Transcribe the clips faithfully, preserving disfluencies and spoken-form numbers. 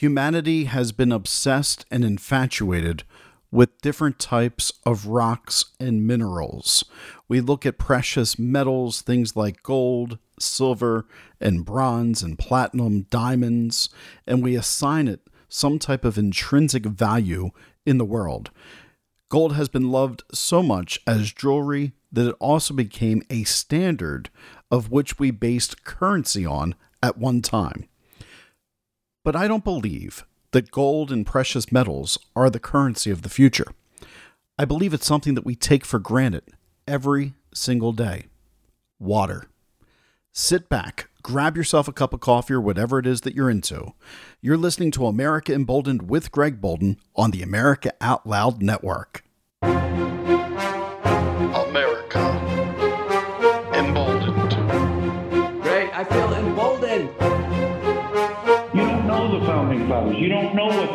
Humanity has been obsessed and infatuated with different types of rocks and minerals. We look at precious metals, things like gold, silver, and bronze, and platinum, diamonds, and we assign it some type of intrinsic value in the world. Gold has been loved so much as jewelry that it also became a standard of which we based currency on at one time. But I don't believe that gold and precious metals are the currency of the future. I believe it's something that we take for granted every single day. Water. Sit back, grab yourself a cup of coffee or whatever it is that you're into. You're listening to America Emboldened with Greg Boulden on the America Out Loud Network. America Emboldened. Greg, I feel emboldened. You don't know the founding fathers. You don't know what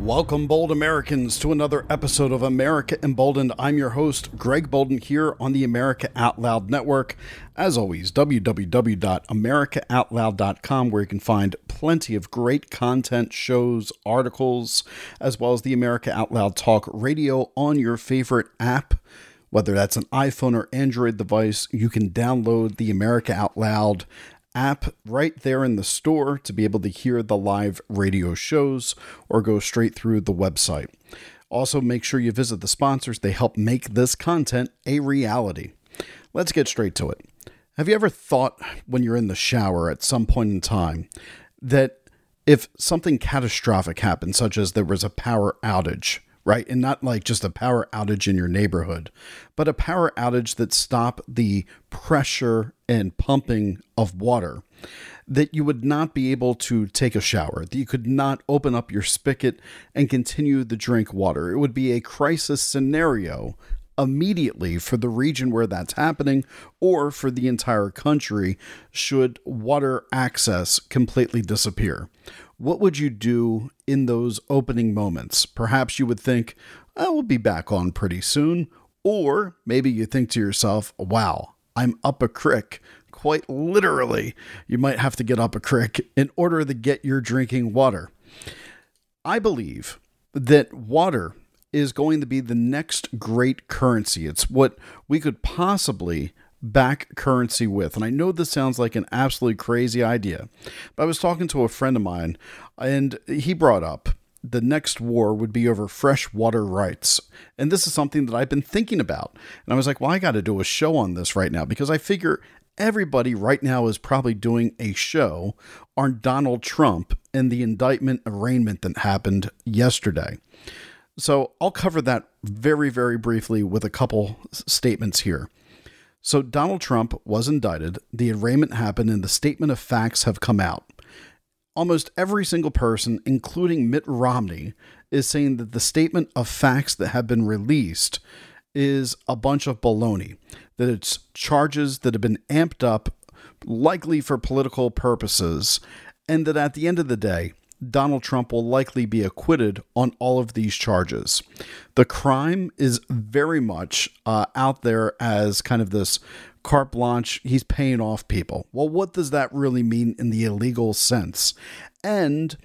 Welcome, bold Americans, to another episode of America Emboldened. I'm your host, Greg Boulden, here on the America Out Loud Network. As always, w w w dot america out loud dot com, where you can find plenty of great content, shows, articles, as well as the America Out Loud Talk Radio on your favorite app. Whether that's an iPhone or Android device, you can download the America Out Loud app right there in the store to be able to hear the live radio shows or go straight through the website. Also, make sure you visit the sponsors. They help make this content a reality. Let's get straight to it. Have you ever thought when you're in the shower at some point in time that if something catastrophic happened, such as there was a power outage, right? And not like just a power outage in your neighborhood, but a power outage that stopped the pressure and pumping of water, that you would not be able to take a shower, that you could not open up your spigot and continue to drink water. It would be a crisis scenario immediately for the region where that's happening, or for the entire country should water access completely disappear. What would you do in those opening moments? Perhaps you would think, I will be back on pretty soon. Or maybe you think to yourself, wow, I'm up a creek. Quite literally, you might have to get up a creek in order to get your drinking water. I believe that water is going to be the next great currency. It's what we could possibly back currency with. And I know this sounds like an absolutely crazy idea, but I was talking to a friend of mine and he brought up the next war would be over freshwater rights. And this is something that I've been thinking about. And I was like, well, I got to do a show on this right now, because I figure everybody right now is probably doing a show on Donald Trump and the indictment arraignment that happened yesterday. So I'll cover that very, very briefly with a couple statements here. So Donald Trump was indicted. The arraignment happened and the statement of facts have come out. Almost every single person, including Mitt Romney, is saying that the statement of facts that have been released is a bunch of baloney, that it's charges that have been amped up, likely for political purposes, and that at the end of the day, Donald Trump will likely be acquitted on all of these charges. The crime is very much uh, out there as kind of this carte blanche, he's paying off people. Well, what does that really mean in the illegal sense? And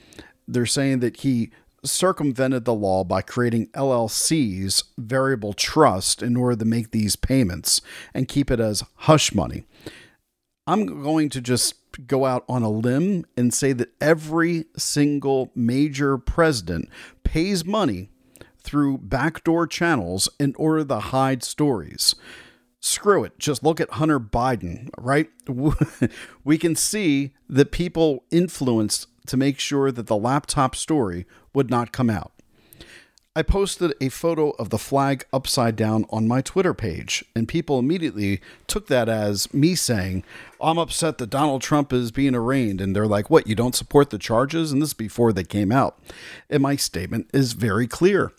they're saying that he circumvented the law by creating L L Cs, variable trust, in order to make these payments and keep it as hush money. I'm going to just go out on a limb and say that every single major president pays money through backdoor channels in order to hide stories. Screw it. Just look at Hunter Biden, right? We can see that people influenced to make sure that the laptop story would not come out. I posted a photo of the flag upside down on my Twitter page, and people immediately took that as me saying, I'm upset that Donald Trump is being arraigned. And they're like, what, you don't support the charges? And this is before they came out. And my statement is very clear.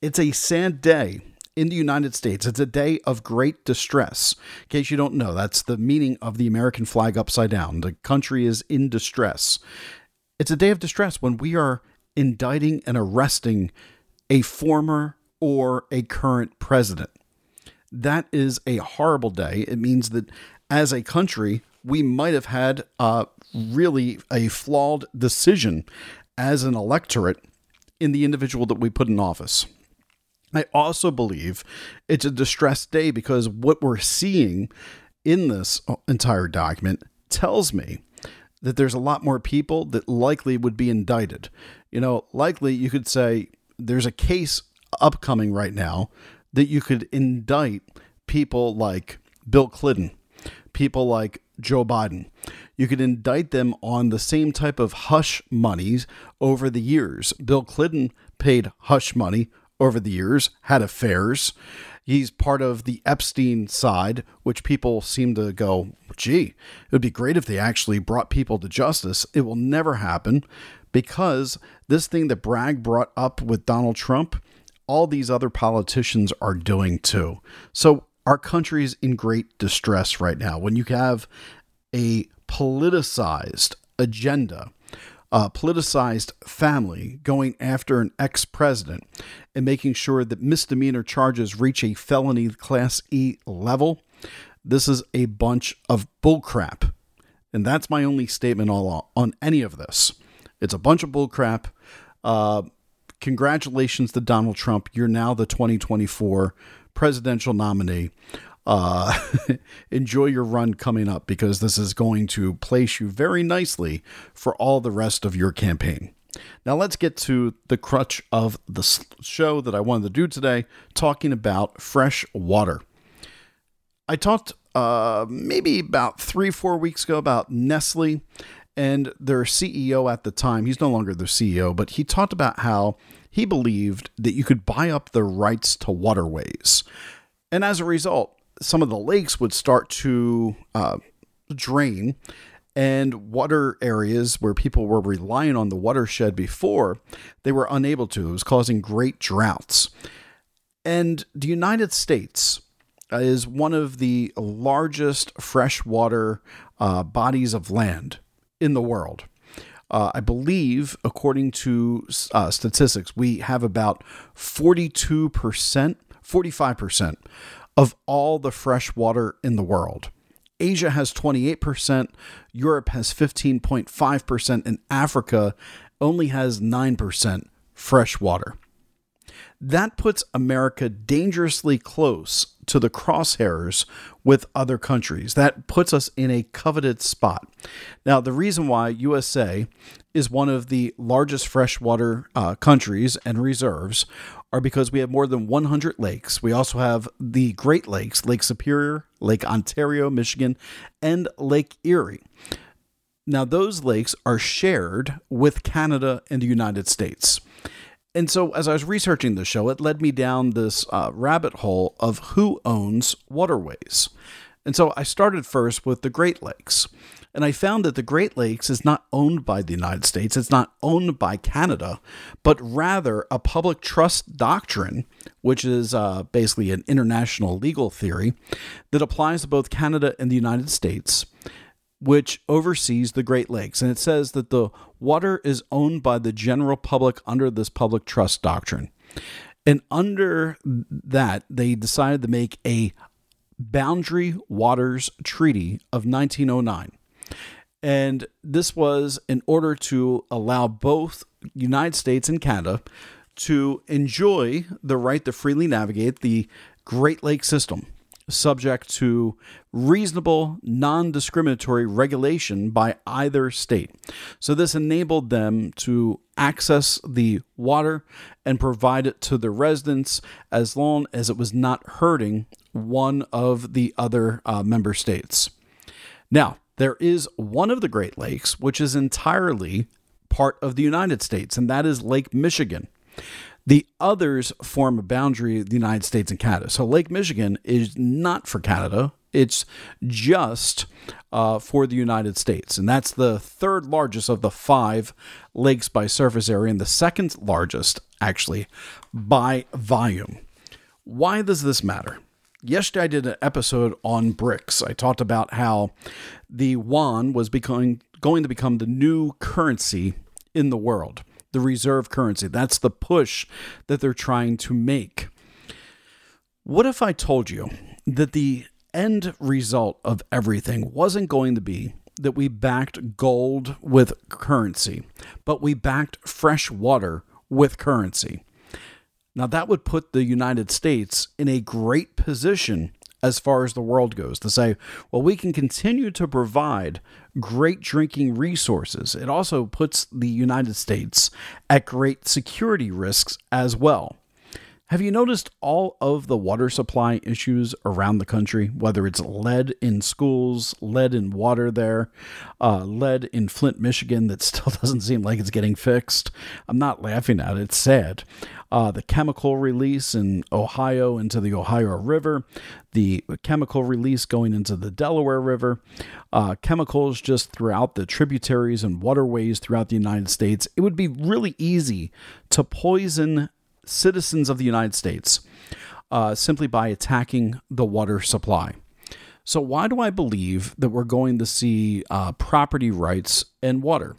It's a sad day in the United States. It's a day of great distress. In case you don't know, that's the meaning of the American flag upside down. The country is in distress. It's a day of distress when we are indicting and arresting a former or a current president. That is a horrible day. It means that as a country, we might have had uh, really a flawed decision as an electorate in the individual that we put in office. I also believe it's a distressed day because what we're seeing in this entire document tells me that there's a lot more people that likely would be indicted. You know, likely you could say there's a case upcoming right now that you could indict people like Bill Clinton, people like Joe Biden. You could indict them on the same type of hush monies over the years. Bill Clinton paid hush money over the years, had affairs. He's part of the Epstein side, which people seem to go, gee, it would be great if they actually brought people to justice. It will never happen because this thing that Bragg brought up with Donald Trump, all these other politicians are doing too. So our country's in great distress right now. When you have a politicized agenda, a politicized family going after an ex-president and making sure that misdemeanor charges reach a felony class E level, this is a bunch of bullcrap. And that's my only statement all on any of this. It's a bunch of bullcrap. Uh, congratulations to Donald Trump. You're now the twenty twenty-four presidential nominee. Uh, enjoy your run coming up because this is going to place you very nicely for all the rest of your campaign. Now let's get to the crutch of the show that I wanted to do today, talking about fresh water. I talked uh, maybe about three, four weeks ago about Nestle and their C E O at the time. He's no longer their C E O, but he talked about how he believed that you could buy up the rights to waterways. And as a result, some of the lakes would start to uh, drain, and water areas where people were relying on the watershed before, they were unable to. It was causing great droughts. And the United States is one of the largest freshwater uh, bodies of land in the world. Uh, I believe, according to uh, statistics, we have about forty-two percent, forty-five percent of all the fresh water in the world. Asia has twenty-eight percent, Europe has fifteen point five percent, and Africa only has nine percent fresh water. That puts America dangerously close to the crosshairs with other countries. That puts us in a coveted spot. Now, the reason why U S A is one of the largest freshwater uh, countries and reserves are because we have more than one hundred lakes. We also have the Great Lakes, Lake Superior, Lake Ontario, Michigan, and Lake Erie. Now, those lakes are shared with Canada and the United States. And so as I was researching the show, it led me down this uh, rabbit hole of who owns waterways. And so I started first with the Great Lakes. And I found that the Great Lakes is not owned by the United States. It's not owned by Canada, but rather a public trust doctrine, which is uh, basically an international legal theory that applies to both Canada and the United States, which oversees the Great Lakes. And it says that the water is owned by the general public under this public trust doctrine. And under that, they decided to make a Boundary Waters Treaty of nineteen oh nine. And this was in order to allow both United States and Canada to enjoy the right to freely navigate the Great Lake system, subject to reasonable, non-discriminatory regulation by either state. So this enabled them to access the water and provide it to their residents as long as it was not hurting one of the other uh, member states. Now, there is one of the Great Lakes which is entirely part of the United States, and that is Lake Michigan. The others form a boundary of the United States and Canada. So Lake Michigan is not for Canada. It's just uh, for the United States. And that's the third largest of the five lakes by surface area and the second largest, actually, by volume. Why does this matter? Yesterday, I did an episode on BRICS. I talked about how the yuan was becoming going to become the new currency in the world, the reserve currency. That's the push that they're trying to make. What if I told you that the end result of everything wasn't going to be that we backed gold with currency, but we backed fresh water with currency? Now, that would put the United States in a great position as far as the world goes to say, well, we can continue to provide great drinking resources. It also puts the United States at great security risks as well. Have you noticed all of the water supply issues around the country, whether it's lead in schools, lead in water there, uh, lead in Flint, Michigan, that still doesn't seem like it's getting fixed? I'm not laughing at it. It's sad. Uh, the chemical release in Ohio into the Ohio River, the chemical release going into the Delaware River, uh, chemicals just throughout the tributaries and waterways throughout the United States. It would be really easy to poison citizens of the United States uh, simply by attacking the water supply. So why do I believe that we're going to see uh, property rights and water?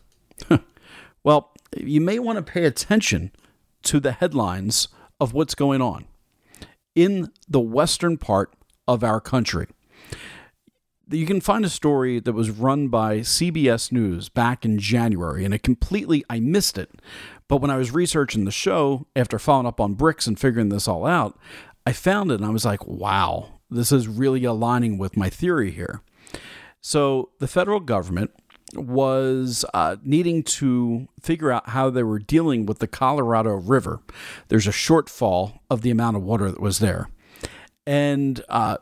Well, you may want to pay attention to the headlines of what's going on in the western part of our country. You can find a story that was run by C B S News back in January, and it completely, I missed it. But when I was researching the show, after following up on BRICS and figuring this all out, I found it and I was like, wow, this is really aligning with my theory here. So the federal government was uh, needing to figure out how they were dealing with the Colorado River. There's a shortfall of the amount of water that was there. And uh,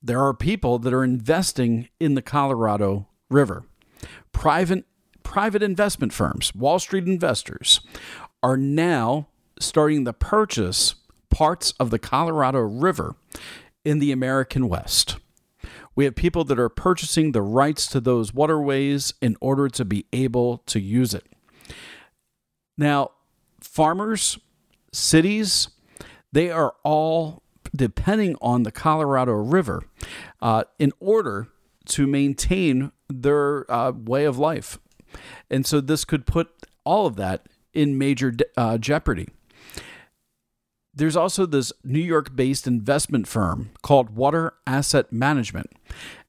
there are people that are investing in the Colorado River. Private Private investment firms, Wall Street investors, are now starting to purchase parts of the Colorado River in the American West. We have people that are purchasing the rights to those waterways in order to be able to use it. Now, farmers, cities, they are all depending on the Colorado River uh, in order to maintain their uh, way of life. And so this could put all of that in major uh, jeopardy. There's also this New York-based investment firm called Water Asset Management,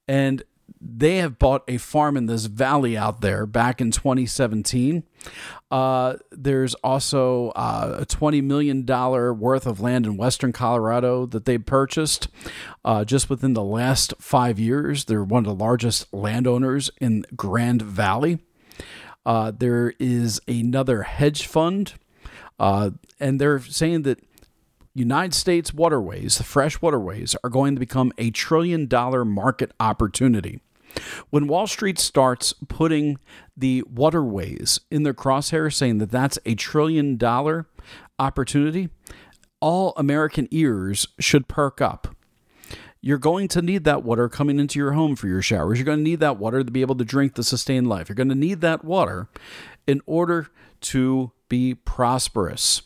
and they have bought a farm in this valley out there back in twenty seventeen. Uh, there's also uh, a twenty million dollars worth of land in western Colorado that they purchased uh, just within the last five years. They're one of the largest landowners in Grand Valley. Uh, there is another hedge fund, uh, and they're saying that United States waterways, the fresh waterways, are going to become a trillion dollar market opportunity. When Wall Street starts putting the waterways in their crosshair, saying that that's a trillion dollar opportunity, all American ears should perk up. You're going to need that water coming into your home for your showers. You're going to need that water to be able to drink to sustain life. You're going to need that water in order to be prosperous.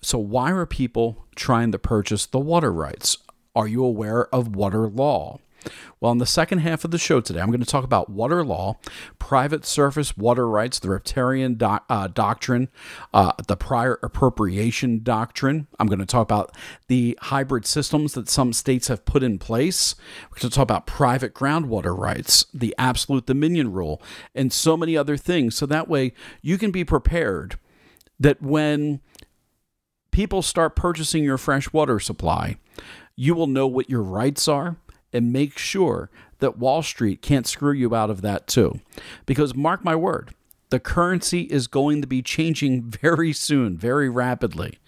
So why are people trying to purchase the water rights? Are you aware of water law? Well, in the second half of the show today, I'm going to talk about water law, private surface water rights, the riparian doc, uh, doctrine, uh, the prior appropriation doctrine. I'm going to talk about the hybrid systems that some states have put in place. We're going to talk about private groundwater rights, the absolute dominion rule, and so many other things. So that way you can be prepared that when people start purchasing your fresh water supply, you will know what your rights are. And make sure that Wall Street can't screw you out of that too. Because mark my word, the currency is going to be changing very soon, very rapidly.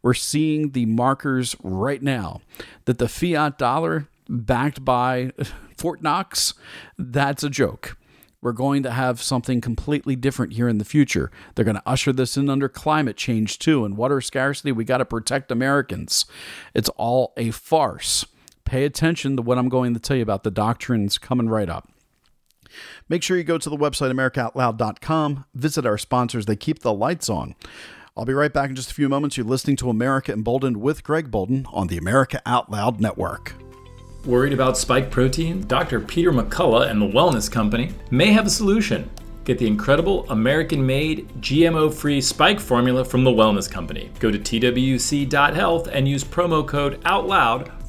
We're seeing the markers right now that the fiat dollar backed by Fort Knox, that's a joke. We're going to have something completely different here in the future. They're going to usher this in under climate change too. And water scarcity, we got to protect Americans. It's all a farce. Pay attention to what I'm going to tell you about the doctrines coming right up. Make sure you go to the website, America Out Loud dot com. Visit our sponsors. They keep the lights on. I'll be right back in just a few moments. You're listening to America Emboldened with Greg Boulden on the America Out Loud Network. Worried about spike protein? Doctor Peter McCullough and The Wellness Company may have a solution. Get the incredible American-made, G M O-free spike formula from The Wellness Company. Go to T W C dot health and use promo code OUTLOUD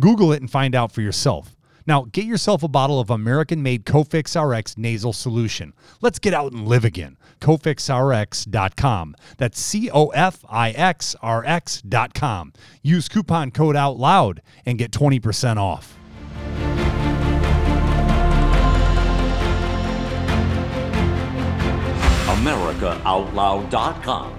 Google it and find out for yourself. Now, get yourself a bottle of American-made Cofix R X nasal solution. Let's get out and live again. Cofix R X dot com. That's C O F I X R X dot com. Use coupon code OUTLOUD and get twenty percent off. America Out Loud dot com.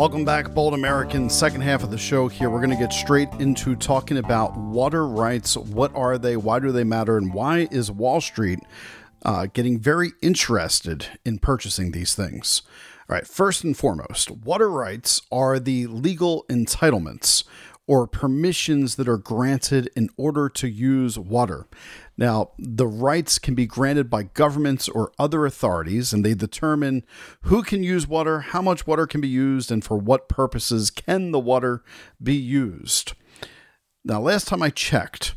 Welcome back, Bold American. Second half of the show here. We're going to get straight into talking about water rights. What are they? Why do they matter? And why is Wall Street uh, getting very interested in purchasing these things? All right. First and foremost, water rights are the legal entitlements or permissions that are granted in order to use water. Now, the rights can be granted by governments or other authorities, and they determine who can use water, how much water can be used, and for what purposes can the water be used. Now, last time I checked,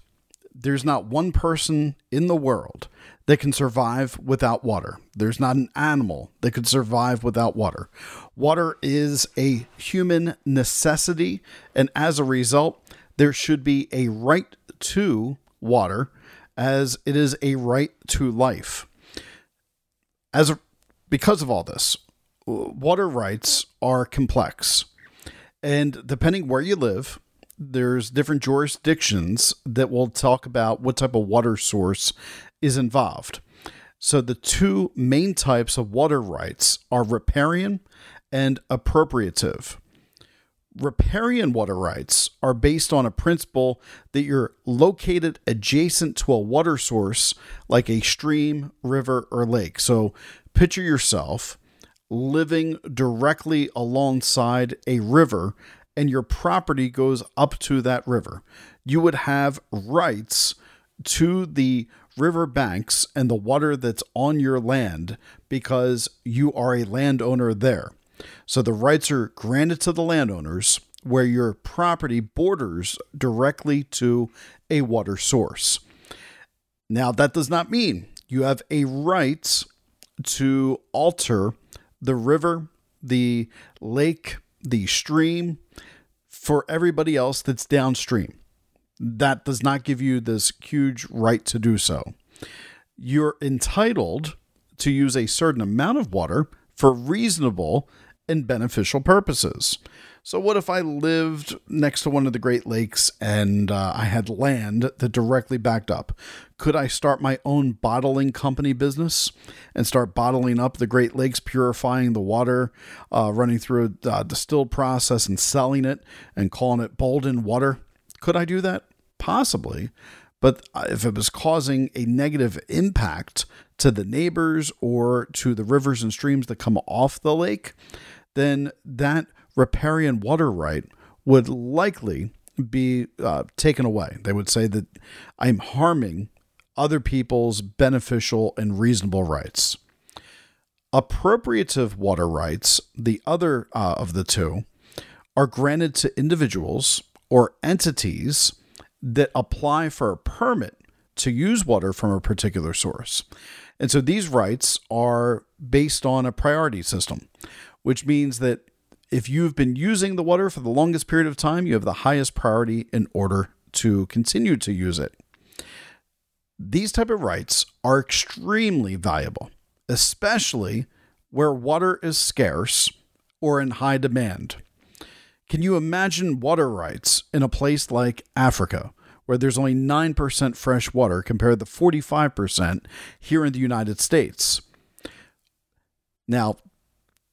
there's not one person in the world that can survive without water. There's not an animal that could survive without water. Water is a human necessity, and as a result, there should be a right to water as it is a right to life. As a, because of all this, water rights are complex. And depending where you live, there's different jurisdictions that will talk about what type of water source is involved. So the two main types of water rights are riparian and appropriative. Riparian water rights are based on a principle that you're located adjacent to a water source like a stream, river, or lake. So picture yourself living directly alongside a river and your property goes up to that river. You would have rights to the river banks and the water that's on your land because you are a landowner there. So the rights are granted to the landowners where your property borders directly to a water source. Now, that does not mean you have a right to alter the river, the lake, the stream for everybody else that's downstream. That does not give you this huge right to do so. You're entitled to use a certain amount of water for reasonable and beneficial purposes. So what if I lived next to one of the Great Lakes and uh, I had land that directly backed up? Could I start my own bottling company business and start bottling up the Great Lakes, purifying the water, uh, running through a uh, distilled process and selling it and calling it Boulden water? Could I do that? Possibly. But if it was causing a negative impact to the neighbors or to the rivers and streams that come off the lake, then that riparian water right would likely be uh, taken away. They would say that I'm harming other people's beneficial and reasonable rights. Appropriative water rights, the other uh, of the two, are granted to individuals or entities that apply for a permit to use water from a particular source. And so these rights are based on a priority system, which means that if you've been using the water for the longest period of time, you have the highest priority in order to continue to use it. These type of rights are extremely valuable, especially where water is scarce or in high demand. Can you imagine water rights in a place like Africa, where there's only nine percent fresh water compared to forty-five percent here in the United States? Now,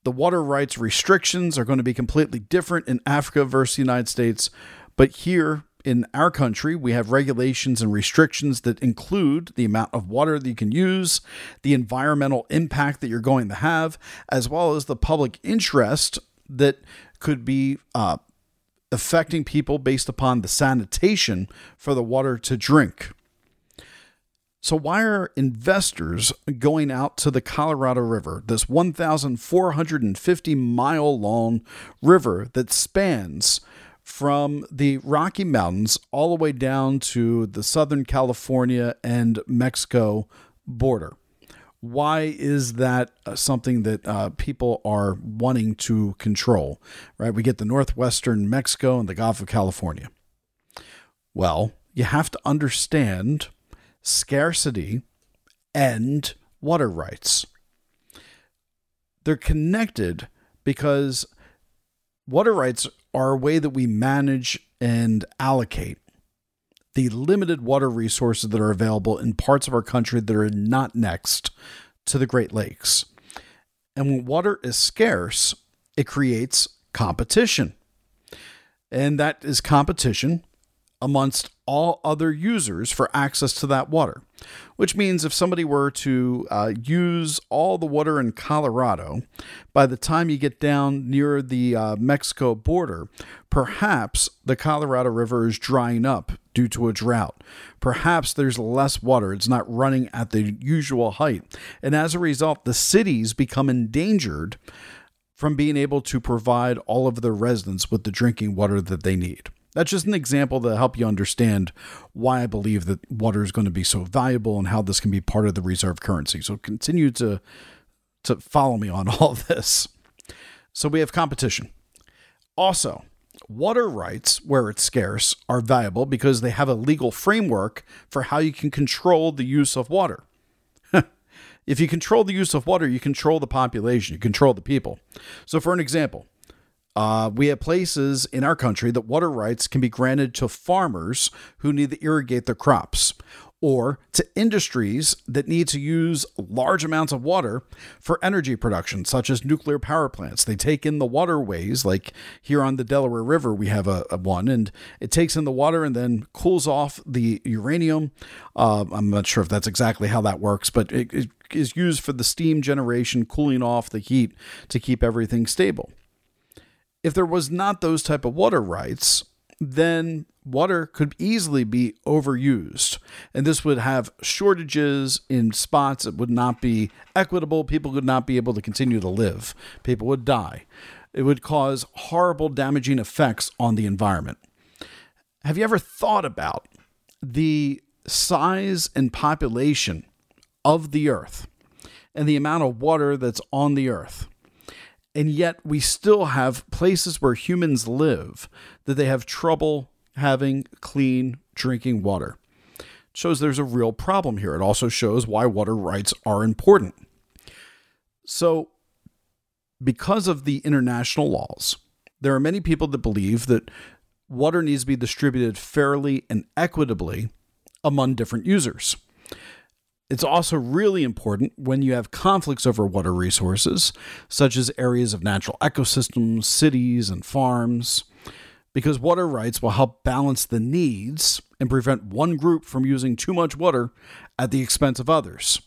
the water rights restrictions are going to be completely different in Africa versus the United States, but here in our country, we have regulations and restrictions that include the amount of water that you can use, the environmental impact that you're going to have, as well as the public interest that could be uh, affecting people based upon the sanitation for the water to drink. So why are investors going out to the Colorado River, this one thousand four hundred fifty mile long river that spans from the Rocky Mountains all the way down to the Southern California and Mexico border? Why is that something that uh, people are wanting to control, right? We get the northwestern Mexico and the Gulf of California. Well, you have to understand scarcity and water rights. They're connected because water rights are a way that we manage and allocate the limited water resources that are available in parts of our country that are not next to the Great Lakes. And when water is scarce, it creates competition. And that is competition amongst all other users for access to that water, which means if somebody were to uh, use all the water in Colorado, by the time you get down near the uh, Mexico border, perhaps the Colorado River is drying up due to a drought. Perhaps there's less water. It's not running at the usual height. And as a result, the cities become endangered from being able to provide all of their residents with the drinking water that they need. That's just an example to help you understand why I believe that water is going to be so valuable and how this can be part of the reserve currency. So continue to, to follow me on all this. So we have competition. Also, water rights, where it's scarce, are valuable because they have a legal framework for how you can control the use of water. If you control the use of water, you control the population, you control the people. So for an example, Uh, we have places in our country that water rights can be granted to farmers who need to irrigate their crops, or to industries that need to use large amounts of water for energy production, such as nuclear power plants. They take in the waterways, like here on the Delaware River, we have a, a one, and it takes in the water and then cools off the uranium. Uh, I'm not sure if that's exactly how that works, but it, it is used for the steam generation, cooling off the heat to keep everything stable. If there was not those type of water rights, then water could easily be overused. And this would have shortages in spots. It would not be equitable. People would not be able to continue to live. People would die. It would cause horrible damaging effects on the environment. Have you ever thought about the size and population of the earth and the amount of water that's on the earth? And yet we still have places where humans live that they have trouble having clean drinking water. It shows there's a real problem here. It also shows why water rights are important. So because of the international laws, there are many people that believe that water needs to be distributed fairly and equitably among different users. It's also really important when you have conflicts over water resources, such as areas of natural ecosystems, cities, and farms. because water rights will help balance the needs and prevent one group from using too much water at the expense of others.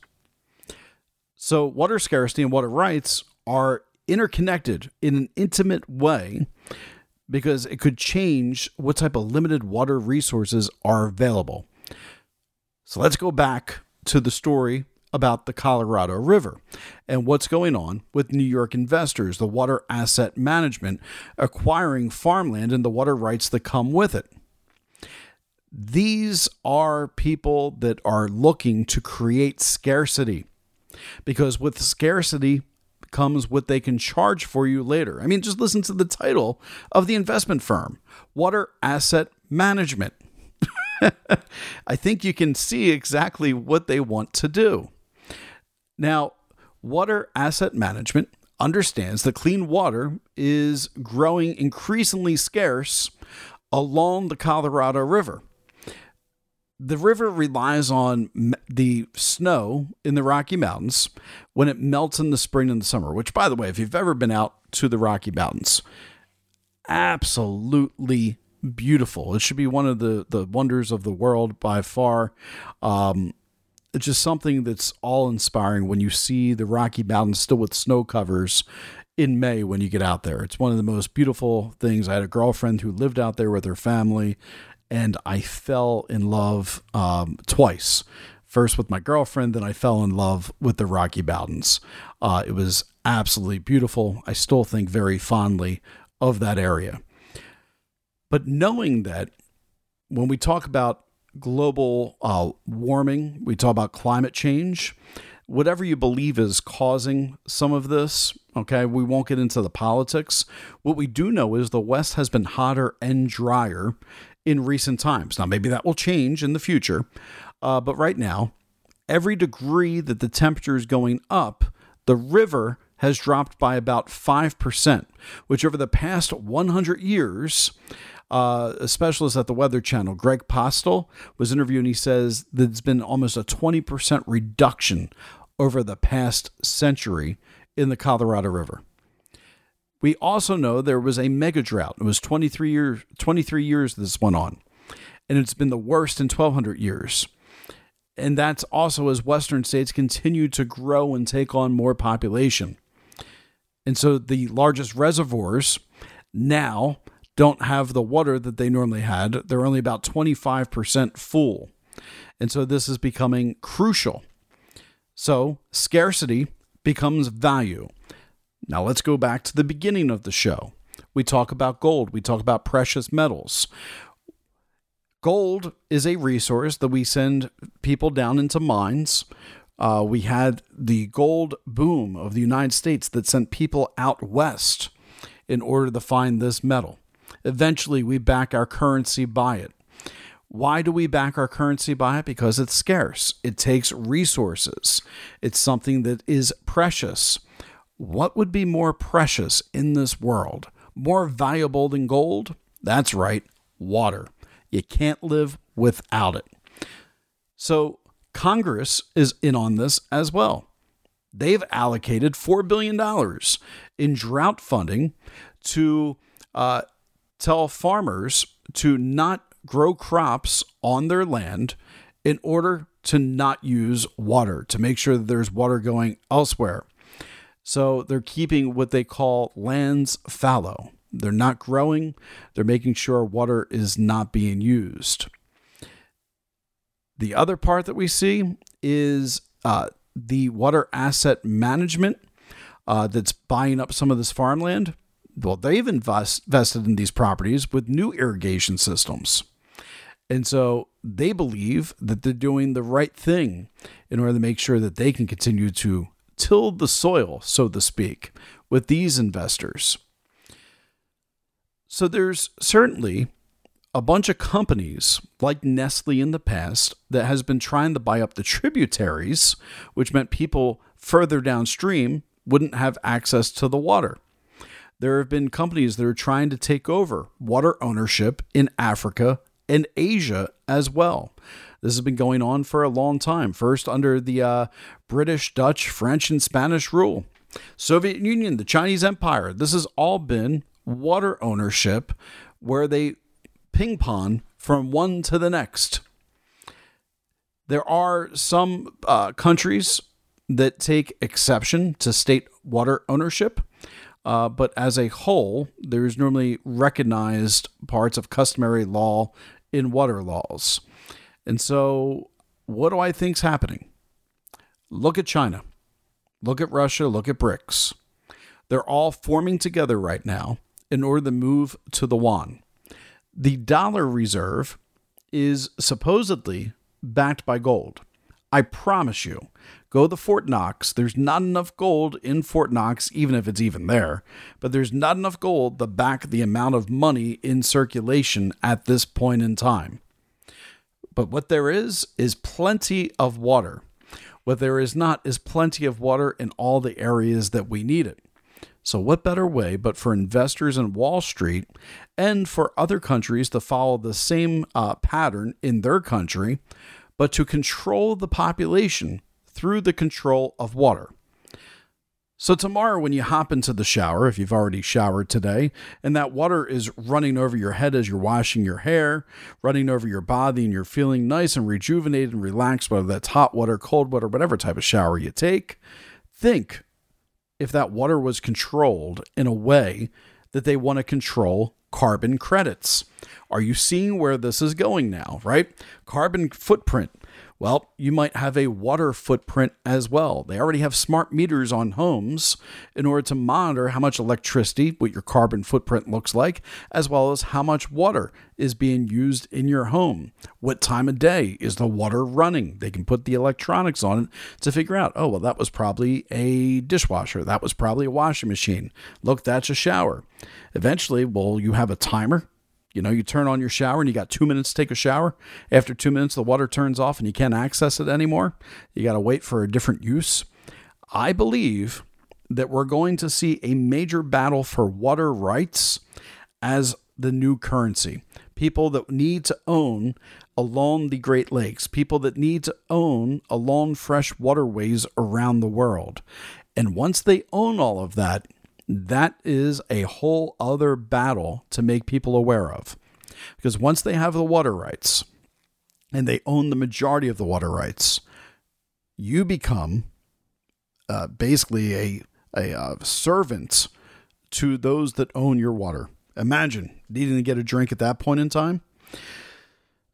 So water scarcity and water rights are interconnected in an intimate way because it could change what type of limited water resources are available. So let's go back to the story about the Colorado River and what's going on with New York investors, the Water Asset Management, acquiring farmland and the water rights that come with it. These are people that are looking to create scarcity because with scarcity comes what they can charge for you later. I mean, just listen to the title of the investment firm, Water Asset Management. I think you can see exactly what they want to do. Now, Water Asset Management understands that clean water is growing increasingly scarce along the Colorado River. The river relies on the snow in the Rocky Mountains when it melts in the spring and the summer, which, by the way, if you've ever been out to the Rocky Mountains, absolutely beautiful. It should be one of the, the wonders of the world by far. Um, It's just something that's awe-inspiring when you see the Rocky Mountains still with snow covers in May when you get out there. It's one of the most beautiful things. I had a girlfriend who lived out there with her family, and I fell in love um, twice. First with my girlfriend, then I fell in love with the Rocky Mountains. Uh, it was absolutely beautiful. I still think very fondly of that area. But knowing that when we talk about global uh, warming, we talk about climate change, whatever you believe is causing some of this, okay, we won't get into the politics. What we do know is the West has been hotter and drier in recent times. Now, maybe that will change in the future, uh, but right now, every degree that the temperature is going up, the river has dropped by about five percent, which over the past one hundred years, Uh, a specialist at the Weather Channel, Greg Postel, was interviewed, and he says that it's been almost a twenty percent reduction over the past century in the Colorado River. We also know there was a mega drought. It was twenty-three years, twenty-three years this went on, and it's been the worst in twelve hundred years. And that's also as Western states continue to grow and take on more population. And so the largest reservoirs now don't have the water that they normally had. They're only about twenty-five percent full. And so this is becoming crucial. So scarcity becomes value. Now let's go back to the beginning of the show. We talk about gold. We talk about precious metals. Gold is a resource that we send people down into mines. Uh, we had the gold boom of the United States that sent people out west in order to find this metal. Eventually, we back our currency by it. Why do we back our currency by it? Because it's scarce. It takes resources. It's something that is precious. What would be more precious in this world? More valuable than gold? That's right, water. You can't live without it. So Congress is in on this as well. They've allocated four billion dollars in drought funding to uh, tell farmers to not grow crops on their land in order to not use water, to make sure that there's water going elsewhere. So they're keeping what they call lands fallow. They're not growing. They're making sure water is not being used. The other part that we see is uh, the water asset management uh, that's buying up some of this farmland. Well, they've invest, invested in these properties with new irrigation systems. And so they believe that they're doing the right thing in order to make sure that they can continue to till the soil, so to speak, with these investors. So there's certainly a bunch of companies like Nestle in the past that has been trying to buy up the tributaries, which meant people further downstream wouldn't have access to the water. There have been companies that are trying to take over water ownership in Africa and Asia as well. This has been going on for a long time, first under the uh, British, Dutch, French, and Spanish rule. Soviet Union, the Chinese Empire, this has all been water ownership where they ping pong from one to the next. There are some uh, countries that take exception to state water ownership, uh, but as a whole, there's normally recognized parts of customary law in water laws. And so what do I think's happening? Look at China. Look at Russia. Look at BRICS. They're all forming together right now in order to move to the yuan. The dollar reserve is supposedly backed by gold. I promise you, go to Fort Knox. There's not enough gold in Fort Knox, even if it's even there, but there's not enough gold to back the amount of money in circulation at this point in time. But what there is, is plenty of water. What there is not is plenty of water in all the areas that we need it. So what better way but for investors in Wall Street and for other countries to follow the same uh, pattern in their country, but to control the population through the control of water. So tomorrow when you hop into the shower, if you've already showered today, and that water is running over your head as you're washing your hair, running over your body, and you're feeling nice and rejuvenated and relaxed, whether that's hot water, cold water, whatever type of shower you take, think if that water was controlled in a way that they want to control carbon credits. Are you seeing where this is going now, right? Carbon footprint. Well, you might have a water footprint as well. They already have smart meters on homes in order to monitor how much electricity, what your carbon footprint looks like, as well as how much water is being used in your home. What time of day is the water running? They can put the electronics on it to figure out, oh, well, that was probably a dishwasher. That was probably a washing machine. Look, that's a shower. Eventually, well, you have a timer. You know, you turn on your shower and you got two minutes to take a shower. After two minutes, the water turns off and you can't access it anymore. You got to wait for a different use. I believe that we're going to see a major battle for water rights as the new currency. People that need to own along the Great Lakes, people that need to own along fresh waterways around the world. And once they own all of that, that is a whole other battle to make people aware of. Because once they have the water rights and they own the majority of the water rights, you become uh, basically a, a uh, servant to those that own your water. Imagine needing to get a drink at that point in time.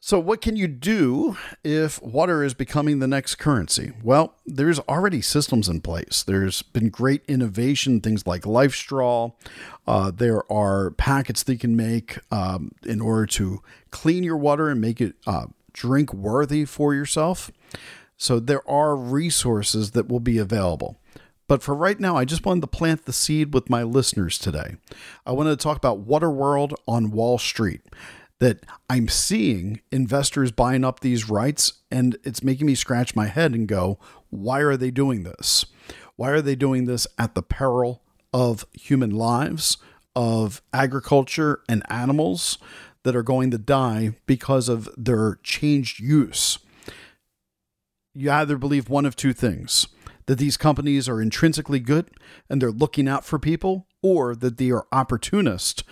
So what can you do if water is becoming the next currency? Well, there's already systems in place. There's been great innovation, things like LifeStraw. Uh, there are packets that you can make um, in order to clean your water and make it uh, drink worthy for yourself. So there are resources that will be available. But for right now, I just wanted to plant the seed with my listeners today. I wanted to talk about Waterworld on Wall Street. That I'm seeing investors buying up these rights, and it's making me scratch my head and go, why are they doing this? Why are they doing this at the peril of human lives, of agriculture and animals that are going to die because of their changed use? You either believe one of two things, that these companies are intrinsically good and they're looking out for people, or that they are opportunists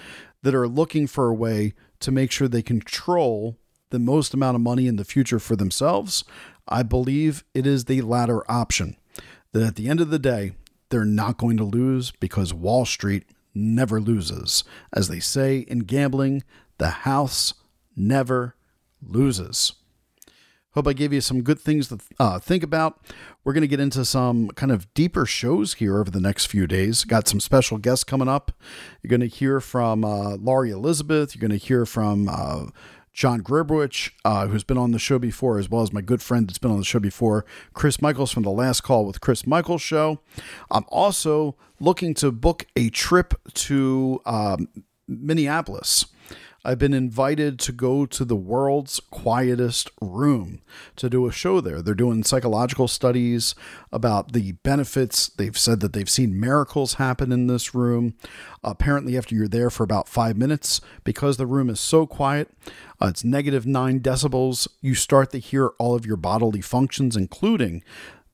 that are looking for a way to make sure they control the most amount of money in the future for themselves. I believe it is the latter option. That at the end of the day, they're not going to lose because Wall Street never loses. As they say in gambling, the house never loses. Hope I gave you some good things to uh, think about. We're going to get into some kind of deeper shows here over the next few days. Got some special guests coming up. You're going to hear from uh, Laurie Elizabeth. You're going to hear from uh, John Gribwich, uh, who's been on the show before, as well as my good friend that's been on the show before, Chris Michaels from the Last Call with Chris Michaels show. I'm also looking to book a trip to um, Minneapolis. I've been invited to go to the world's quietest room to do a show there. They're doing psychological studies about the benefits. They've said that they've seen miracles happen in this room. Apparently, after you're there for about five minutes, because the room is so quiet, uh, it's negative nine decibels. You start to hear all of your bodily functions, including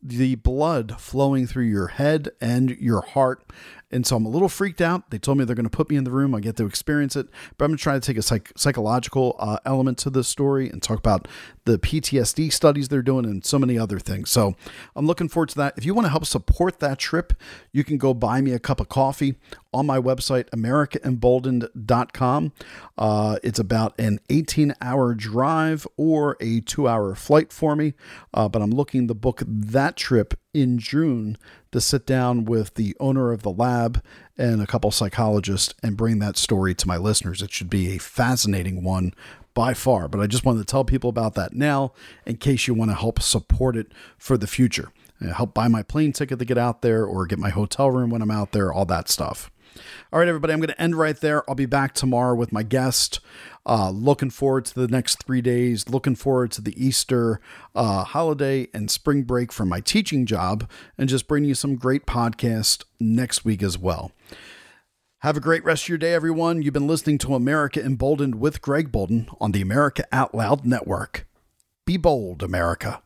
the blood flowing through your head and your heart And so I'm a little freaked out. They told me they're going to put me in the room. I get to experience it, but I'm going to try to take a psych- psychological uh, element to this story and talk about the P T S D studies they're doing and so many other things. So I'm looking forward to that. If you want to help support that trip, you can go buy me a cup of coffee on my website, America Emboldened dot com. Uh, it's about an eighteen hour drive or a two hour flight for me. Uh, but I'm looking to book that trip in June to sit down with the owner of the lab and a couple psychologists and bring that story to my listeners. It should be a fascinating one by far, but I just wanted to tell people about that now in case you want to help support it for the future. Help buy my plane ticket to get out there or get my hotel room when I'm out there, all that stuff. All right, everybody, I'm going to end right there. I'll be back tomorrow with my guest. Uh, looking forward to the next three days, looking forward to the Easter uh, holiday and spring break from my teaching job, and just bring you some great podcasts next week as well. Have a great rest of your day, everyone. You've been listening to America Emboldened with Greg Boulden on the America Out Loud Network. Be bold, America.